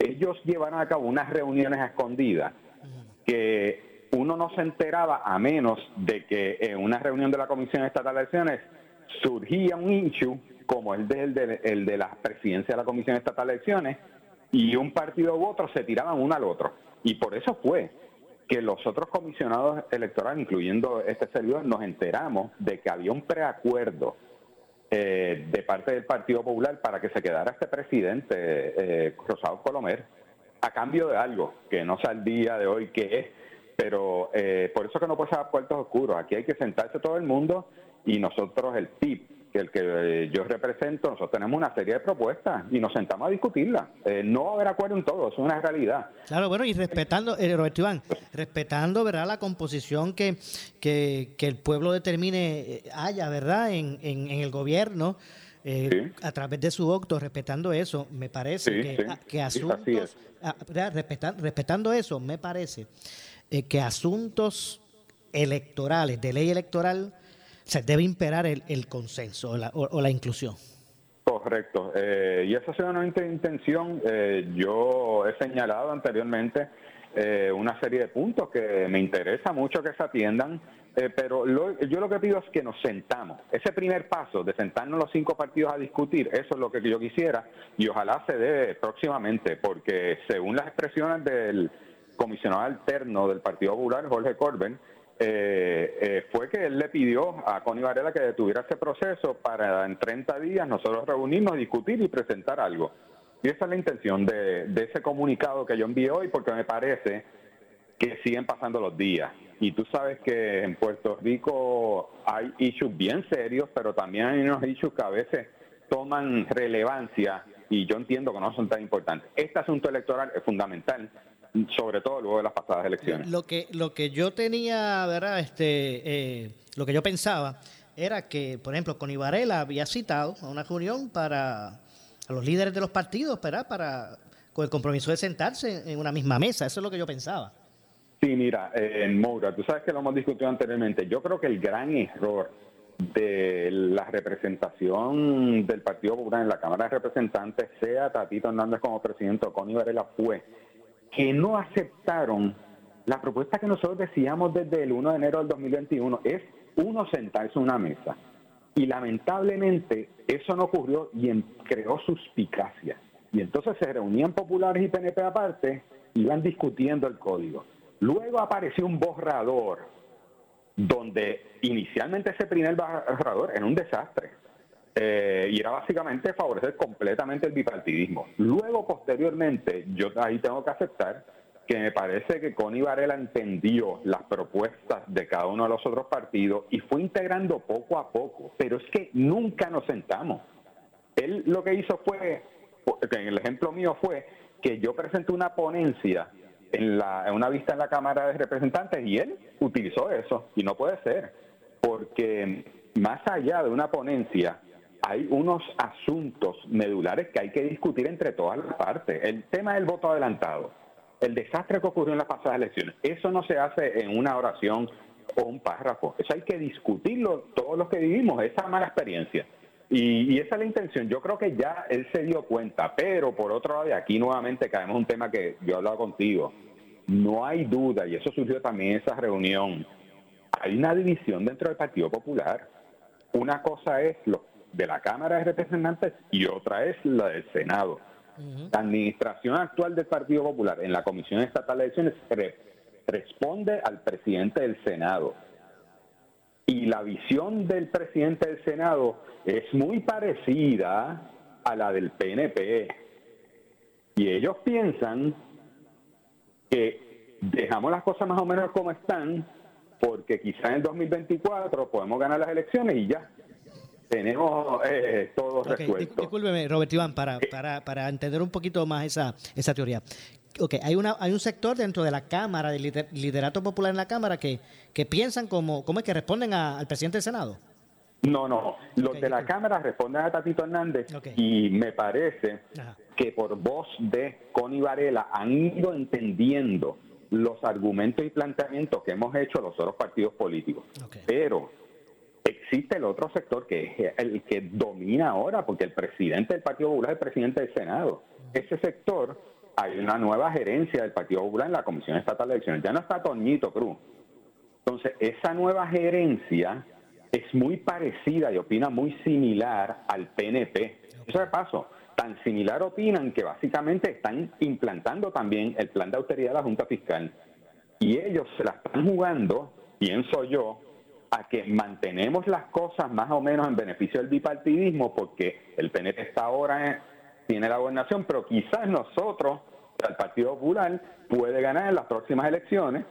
ellos llevaron a cabo unas reuniones a escondidas que uno no se enteraba a menos de que en una reunión de la Comisión Estatal de Elecciones surgía un issue como el de, el de, el de la presidencia de la Comisión Estatal de Elecciones y un partido u otro se tiraban uno al otro. Y por eso fue que los otros comisionados electorales, incluyendo este servidor, nos enteramos de que había un preacuerdo eh, de parte del Partido Popular para que se quedara este presidente, eh, Rosado Colomer, a cambio de algo que no sé al día de hoy qué es, pero eh, por eso que no puede ser a puertas oscuras. Aquí hay que sentarse todo el mundo y nosotros, el P I B, que el que yo represento, nosotros tenemos una serie de propuestas y nos sentamos a discutirlas. Eh, no va a haber acuerdo en todo, es una realidad. Claro, bueno, y respetando, eh, Roberto Iván, respetando, ¿verdad?, la composición que, que, que el pueblo determine haya, ¿verdad?, en, en, en el gobierno, eh, sí. a través de su voto, respetando eso, me parece sí, que, sí. A, que asuntos, sí, a, respetar, respetando eso, me parece eh, que asuntos electorales, de ley electoral, o sea, debe imperar el, el consenso o la, o, o la inclusión. Correcto. Eh, y esa es una intención. Eh, yo he señalado anteriormente eh, una serie de puntos que me interesa mucho que se atiendan, eh, pero lo, yo lo que pido es que nos sentamos. Ese primer paso de sentarnos los cinco partidos a discutir, eso es lo que yo quisiera y ojalá se dé próximamente, porque según las expresiones del comisionado alterno del Partido Popular, Jorge Corben, Eh, eh, fue que él le pidió a Connie Varela que detuviera ese proceso para en treinta días nosotros reunirnos, discutir y presentar algo. Y esa es la intención de, de ese comunicado que yo envié hoy, porque me parece que siguen pasando los días. Y tú sabes que en Puerto Rico hay issues bien serios, pero también hay unos issues que a veces toman relevancia y yo entiendo que no son tan importantes. Este asunto electoral es fundamental, sobre todo luego de las pasadas elecciones. Lo que lo que yo tenía, ¿verdad? Este, eh, lo que yo pensaba era que, por ejemplo, Connie Varela había citado a una reunión para a los líderes de los partidos, ¿verdad? Para con el compromiso de sentarse en una misma mesa. Eso es lo que yo pensaba. Sí, mira, eh, Moura, tú sabes que lo hemos discutido anteriormente. Yo creo que el gran error de la representación del Partido Popular en la Cámara de Representantes, sea Tatito Hernández como presidente o Connie Varela, fue que no aceptaron la propuesta que nosotros decíamos desde el primero de enero del dos mil veintiuno, es uno sentarse a una mesa. Y lamentablemente eso no ocurrió y en, creó suspicacia. Y entonces se reunían populares y P N P aparte, iban discutiendo el código. Luego apareció un borrador, donde inicialmente ese primer borrador era un desastre. Eh, y era básicamente favorecer completamente el bipartidismo. Luego, posteriormente, yo ahí tengo que aceptar que me parece que Connie Varela entendió las propuestas de cada uno de los otros partidos y fue integrando poco a poco, pero es que nunca nos sentamos. Él lo que hizo fue, el ejemplo mío fue que yo presenté una ponencia en, la, en una vista en la Cámara de Representantes y él utilizó eso, y no puede ser, porque más allá de una ponencia hay unos asuntos medulares que hay que discutir entre todas las partes. El tema del voto adelantado, el desastre que ocurrió en las pasadas elecciones, eso no se hace en una oración o un párrafo. Eso hay que discutirlo todos los que vivimos, esa mala experiencia. Y, y esa es la intención. Yo creo que ya él se dio cuenta, pero por otro lado, de aquí nuevamente caemos en un tema que yo he hablado contigo. No hay duda, y eso surgió también en esa reunión, hay una división dentro del Partido Popular. Una cosa es lo de la Cámara de Representantes y otra es la del Senado. Uh-huh. La administración actual del Partido Popular en la Comisión Estatal de Elecciones re- responde al presidente del Senado. Y la visión del presidente del Senado es muy parecida a la del P N P. Y ellos piensan que dejamos las cosas más o menos como están porque quizá en el dos mil veinticuatro podemos ganar las elecciones y ya. Tenemos eh, todo okay, resuelto. Discúlpeme, Roberto Iván, para, para, para entender un poquito más esa, esa teoría. Okay, hay una hay un sector dentro de la Cámara, del lider, liderato popular en la Cámara, que, que piensan como, ¿cómo es que responden a, al presidente del Senado? No, no. Los okay, de la Cámara responden a Tatito Hernández okay. Y me parece Ajá. que por voz de Connie Varela han ido entendiendo los argumentos y planteamientos que hemos hecho los otros partidos políticos. Okay. Pero existe el otro sector que es el que domina ahora, porque el presidente del Partido Popular es el presidente del Senado. Ese sector, hay una nueva gerencia del Partido Popular en la Comisión Estatal de Elecciones. Ya no está Toñito Cruz. Entonces, esa nueva gerencia es muy parecida y opina muy similar al P N P. Eso de paso, tan similar opinan que básicamente están implantando también el plan de austeridad de la Junta Fiscal. Y ellos se la están jugando, pienso yo, a que mantenemos las cosas más o menos en beneficio del bipartidismo, porque el P N P está ahora en, tiene la gobernación, pero quizás nosotros, el Partido Popular, puede ganar en las próximas elecciones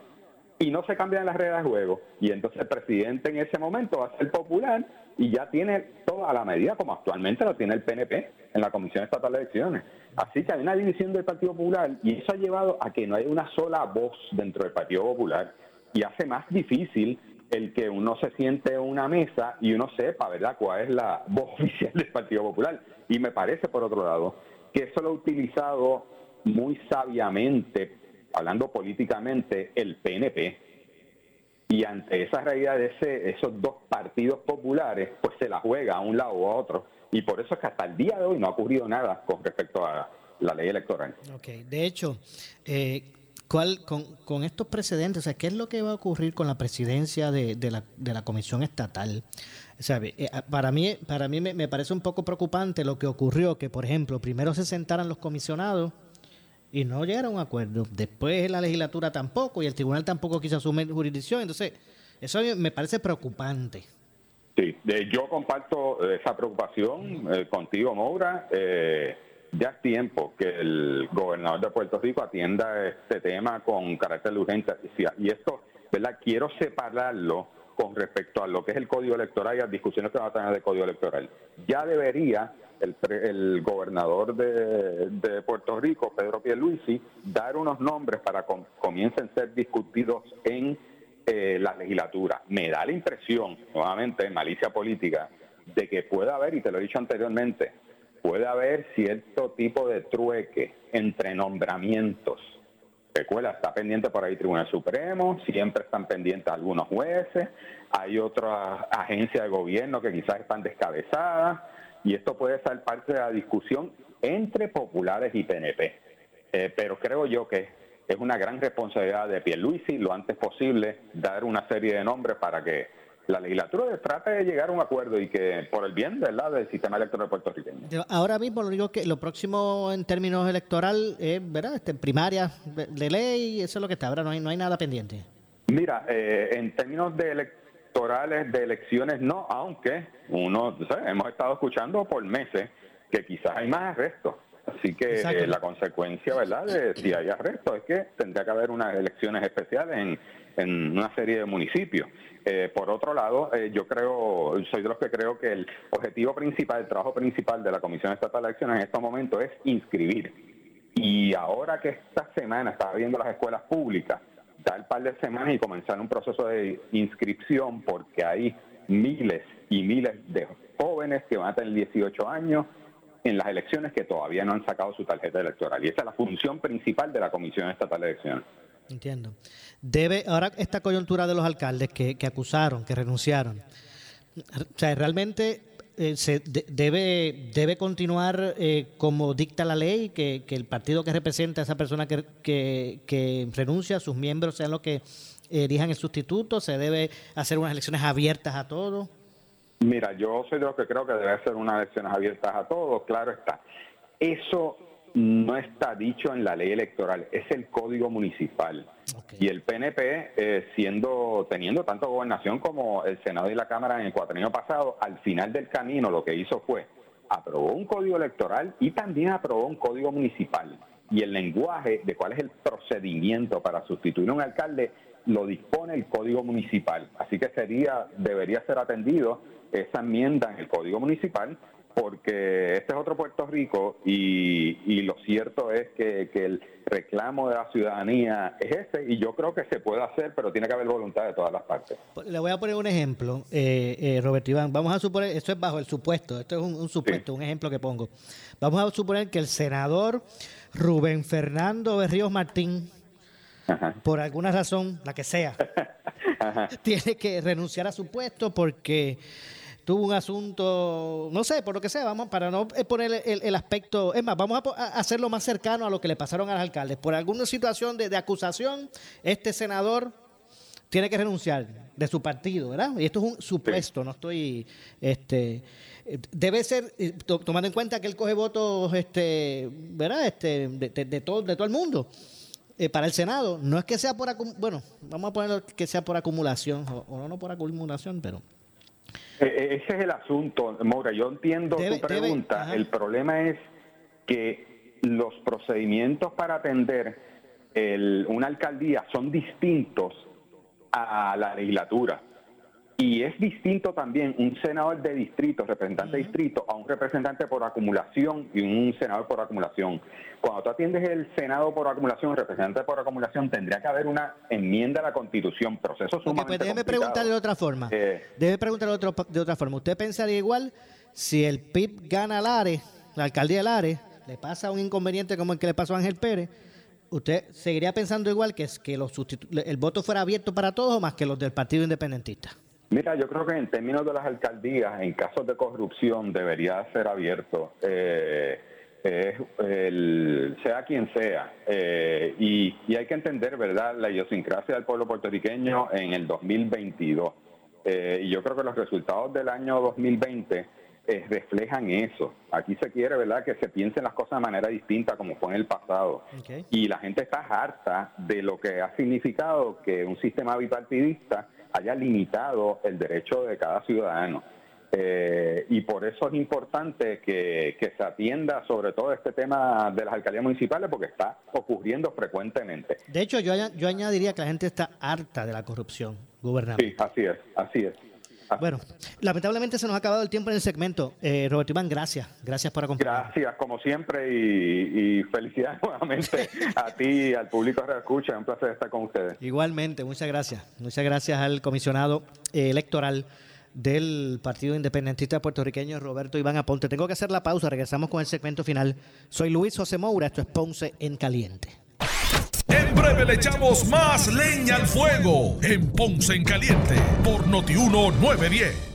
y no se cambian las reglas de juego. Y entonces el presidente en ese momento va a ser popular y ya tiene toda la medida como actualmente lo tiene el P N P en la Comisión Estatal de Elecciones. Así que hay una división del Partido Popular y eso ha llevado a que no haya una sola voz dentro del Partido Popular y hace más difícil el que uno se siente en una mesa y uno sepa, ¿verdad?, cuál es la voz oficial del Partido Popular. Y me parece, por otro lado, que eso lo ha utilizado muy sabiamente, hablando políticamente, el P N P. Y ante esa realidad de ese, esos dos partidos populares, pues se la juega a un lado o a otro. Y por eso es que hasta el día de hoy no ha ocurrido nada con respecto a la ley electoral. Ok, de hecho, eh, ¿Cuál, con, con estos precedentes, o sea, qué es lo que va a ocurrir con la presidencia de, de, la, de la Comisión Estatal? O sea, para mí, para mí me, me parece un poco preocupante lo que ocurrió, que, por ejemplo, primero se sentaran los comisionados y no llegara a un acuerdo. Después la legislatura tampoco y el tribunal tampoco quiso asumir jurisdicción. Entonces, eso me parece preocupante. Sí, eh, yo comparto esa preocupación eh, contigo, Moura. Eh, ya es tiempo que el gobernador de Puerto Rico atienda este tema con carácter de urgencia. Y esto, ¿verdad? Quiero separarlo con respecto a lo que es el Código Electoral y las discusiones que van a tener del Código Electoral. Ya debería el, el gobernador de, de Puerto Rico, Pedro Pierluisi, dar unos nombres para que comiencen a ser discutidos en eh, la legislatura. Me da la impresión, nuevamente, malicia política, de que puede haber, y te lo he dicho anteriormente, puede haber cierto tipo de trueque entre nombramientos. Recuerda, está pendiente por ahí Tribunal Supremo, siempre están pendientes algunos jueces, hay otras agencias de gobierno que quizás están descabezadas, y esto puede ser parte de la discusión entre populares y P N P. Eh, pero creo yo que es una gran responsabilidad de Pierluisi, lo antes posible, dar una serie de nombres para que la legislatura trata de llegar a un acuerdo y que por el bien, ¿verdad?, del sistema electoral puertorriqueño. Ahora mismo lo único que lo próximo en términos electoral es, ¿verdad?, este, primaria de ley, eso es lo que está. Ahora no hay no hay nada pendiente. Mira, eh, en términos de electorales, de elecciones, no, aunque uno, ¿sabes?, hemos estado escuchando por meses que quizás hay más arrestos. Así que eh, la consecuencia, ¿verdad?, de si hay arrestos es que tendría que haber unas elecciones especiales en, en una serie de municipios. Eh, por otro lado, eh, yo creo, soy de los que creo que el objetivo principal, el trabajo principal de la Comisión Estatal de Elecciones en estos momentos es inscribir. Y ahora que esta semana está abriendo las escuelas públicas, dar un par de semanas y comenzar un proceso de inscripción, porque hay miles y miles de jóvenes que van a tener dieciocho años en las elecciones que todavía no han sacado su tarjeta electoral. Y esa es la función principal de la Comisión Estatal de Elecciones. Entiendo. Debe, ahora esta coyuntura de los alcaldes que, que acusaron, que renunciaron, o sea, realmente eh, se de, debe debe continuar eh, como dicta la ley, que, que el partido que representa a esa persona que, que, que renuncia, sus miembros sean los que elijan el sustituto, se debe hacer unas elecciones abiertas a todos. Mira, yo soy de los que creo que debe ser unas elecciones abiertas a todos, claro está. Eso no está dicho en la ley electoral, es el código municipal. Okay. Y el P N P, eh, siendo teniendo tanto gobernación como el Senado y la Cámara en el cuatrienio pasado, al final del camino lo que hizo fue aprobó un código electoral y también aprobó un código municipal. Y el lenguaje de cuál es el procedimiento para sustituir a un alcalde lo dispone el código municipal. Así que sería debería ser atendido esa enmienda en el código municipal, porque este es otro Puerto Rico y, y lo cierto es que, que el reclamo de la ciudadanía es ese, y yo creo que se puede hacer, pero tiene que haber voluntad de todas las partes. Le voy a poner un ejemplo, eh, eh, Roberto Iván. Vamos a suponer, esto es bajo el supuesto, esto es un, un supuesto, sí. Un ejemplo que pongo. Vamos a suponer que el senador Rubén Fernando Berríos Martín, ajá, por alguna razón, la que sea, ajá, tiene que renunciar a su puesto porque tuvo un asunto, no sé, por lo que sea, vamos, para no poner el, el aspecto, es más, vamos a, a hacerlo más cercano a lo que le pasaron a los alcaldes. Por alguna situación de, de acusación, este senador tiene que renunciar de su partido, ¿verdad? Y esto es un supuesto, sí. No estoy, este, debe ser, to, tomando en cuenta que él coge votos, este, ¿verdad? Este, de, de, de todo, de todo el mundo. Eh, para el Senado, no es que sea por acumulación, bueno, vamos a ponerlo que sea por acumulación, o, o no, no por acumulación, pero Eh, ese es el asunto, Moura. Yo entiendo debe, tu pregunta. Debe, el problema es que los procedimientos para atender el, una alcaldía son distintos a la legislatura. Y es distinto también un senador de distrito, representante uh-huh. de distrito, a un representante por acumulación y un senador por acumulación. Cuando tú atiendes el Senado por acumulación, representante por acumulación, tendría que haber una enmienda a la Constitución, proceso okay, sumamente pues déjeme complicado. Preguntarle de otra forma. Eh, déjeme preguntarle de, otro, de otra forma. ¿Usted pensaría igual si el P I B gana Lares, la alcaldía de Lares, le pasa un inconveniente como el que le pasó a Ángel Pérez? ¿Usted seguiría pensando igual que, que los sustitu- el voto fuera abierto para todos o más que los del Partido Independentista? Mira, yo creo que en términos de las alcaldías, en casos de corrupción, debería ser abierto. Eh, eh, el, sea quien sea, eh, y, y hay que entender, ¿verdad?, la idiosincrasia del pueblo puertorriqueño en el dos mil veintidós. Eh, y yo creo que los resultados del año dos mil veinte eh, reflejan eso. Aquí se quiere, ¿verdad?, que se piensen las cosas de manera distinta como fue en el pasado. Okay. Y la gente está harta de lo que ha significado que un sistema bipartidista haya limitado el derecho de cada ciudadano. Eh, y por eso es importante que, que se atienda sobre todo este tema de las alcaldías municipales, porque está ocurriendo frecuentemente. De hecho, yo, yo añadiría que la gente está harta de la corrupción gubernamental. Sí, así es, así es. Así bueno, lamentablemente se nos ha acabado el tiempo en el segmento. Eh, Roberto Iván, gracias. Gracias por acompañarnos. Gracias, como siempre, y, y felicidades nuevamente a ti y al público que escucha. Es un placer estar con ustedes. Igualmente, muchas gracias. Muchas gracias al comisionado electoral del Partido Independentista Puertorriqueño, Roberto Iván Aponte. Tengo que hacer la pausa, regresamos con el segmento final. Soy Luis José Moura, esto es Ponce en Caliente. En breve le echamos más leña al fuego en Ponce en Caliente por Noti uno nueve diez.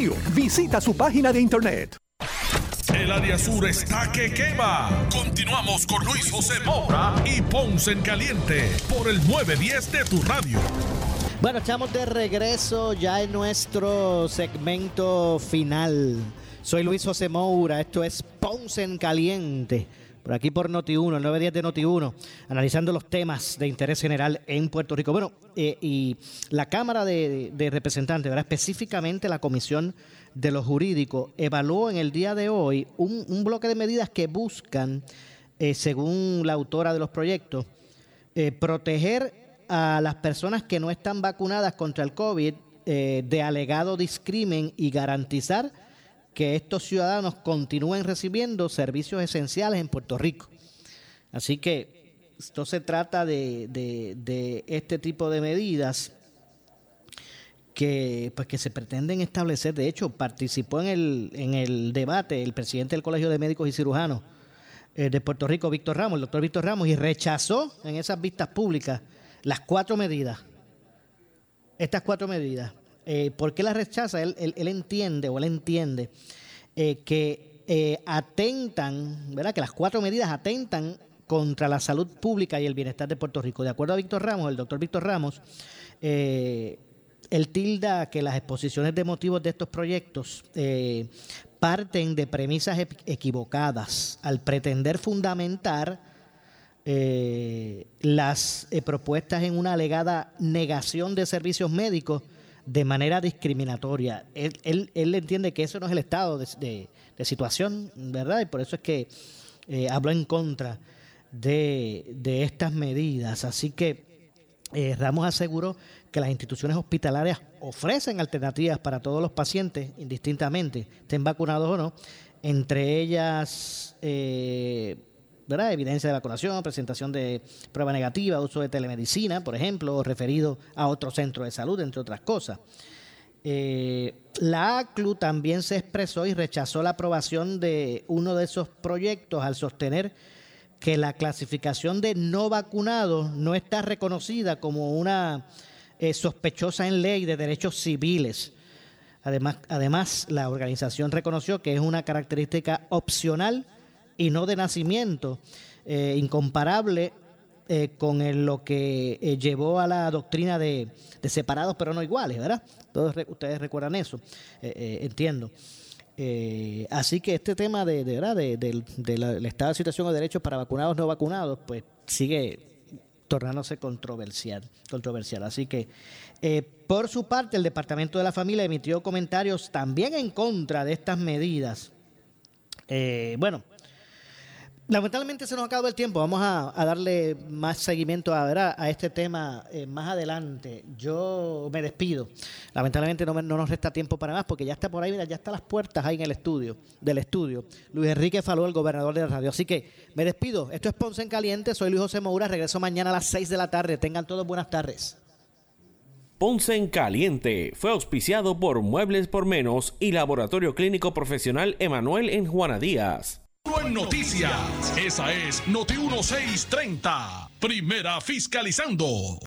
Visita su página de internet. El área sur está que quema. Continuamos con Luis José Moura y Ponce en Caliente por el nueve diez de tu radio. Bueno, estamos de regreso ya en nuestro segmento final. Soy Luis José Moura, esto es Ponce en Caliente. Por aquí por Noti uno, el nueve diez de Noti uno, analizando los temas de interés general en Puerto Rico. Bueno, eh, y la Cámara de, de Representantes, ¿verdad?, específicamente la Comisión de los Jurídicos, evaluó en el día de hoy un, un bloque de medidas que buscan, eh, según la autora de los proyectos, eh, proteger a las personas que no están vacunadas contra el COVID eh, de alegado discrimen y garantizar que estos ciudadanos continúen recibiendo servicios esenciales en Puerto Rico. Así que esto se trata de, de, de este tipo de medidas que, pues, que se pretenden establecer. De hecho, participó en el, en el debate el presidente del Colegio de Médicos y Cirujanos eh, de Puerto Rico, Víctor Ramos, el doctor Víctor Ramos, y rechazó en esas vistas públicas las cuatro medidas. Estas cuatro medidas. Eh, ¿Por qué la rechaza? Él, él, él entiende o él entiende eh, que eh, atentan, ¿verdad?, que las cuatro medidas atentan contra la salud pública y el bienestar de Puerto Rico. De acuerdo a Víctor Ramos, el doctor Víctor Ramos, eh, él tilda que las exposiciones de motivos de estos proyectos eh, parten de premisas equivocadas al pretender fundamentar eh, las eh, propuestas en una alegada negación de servicios médicos de manera discriminatoria. Él, él, él entiende que eso no es el estado de, de, de situación, ¿verdad? Y por eso es que eh, habló en contra de, de estas medidas. Así que eh, Ramos aseguró que las instituciones hospitalarias ofrecen alternativas para todos los pacientes, indistintamente, estén vacunados o no, entre ellas eh, ¿verdad?, evidencia de vacunación, presentación de prueba negativa, uso de telemedicina, por ejemplo, referido a otro centro de salud, entre otras cosas. Eh, la A C L U también se expresó y rechazó la aprobación de uno de esos proyectos al sostener que la clasificación de no vacunados no está reconocida como una eh, sospechosa en ley de derechos civiles. Además, además, la organización reconoció que es una característica opcional y no de nacimiento, eh, incomparable eh, con el, lo que eh, llevó a la doctrina de, de separados pero no iguales, ¿verdad? Todos re, ustedes recuerdan eso, eh, eh, entiendo. Eh, así que este tema de, de, ¿verdad? de, de, de la, el estado de situación de derechos para vacunados no vacunados, pues sigue tornándose controversial. controversial. Así que, eh, por su parte, el Departamento de la Familia emitió comentarios también en contra de estas medidas. Eh, bueno, lamentablemente se nos acabó el tiempo. Vamos a, a darle más seguimiento a, ¿verdad? a este tema eh, más adelante. Yo me despido. Lamentablemente no, me, no nos resta tiempo para más porque ya está por ahí, mira, ya están las puertas ahí en el estudio, del estudio. Luis Enrique Falú, el gobernador de la radio. Así que me despido. Esto es Ponce en Caliente. Soy Luis José Moura. Regreso mañana a las seis de la tarde. Tengan todos buenas tardes. Ponce en Caliente fue auspiciado por Muebles por Menos y Laboratorio Clínico Profesional Emanuel en Juana Díaz. En noticias, esa es Noti uno seiscientos treinta, primera fiscalizando.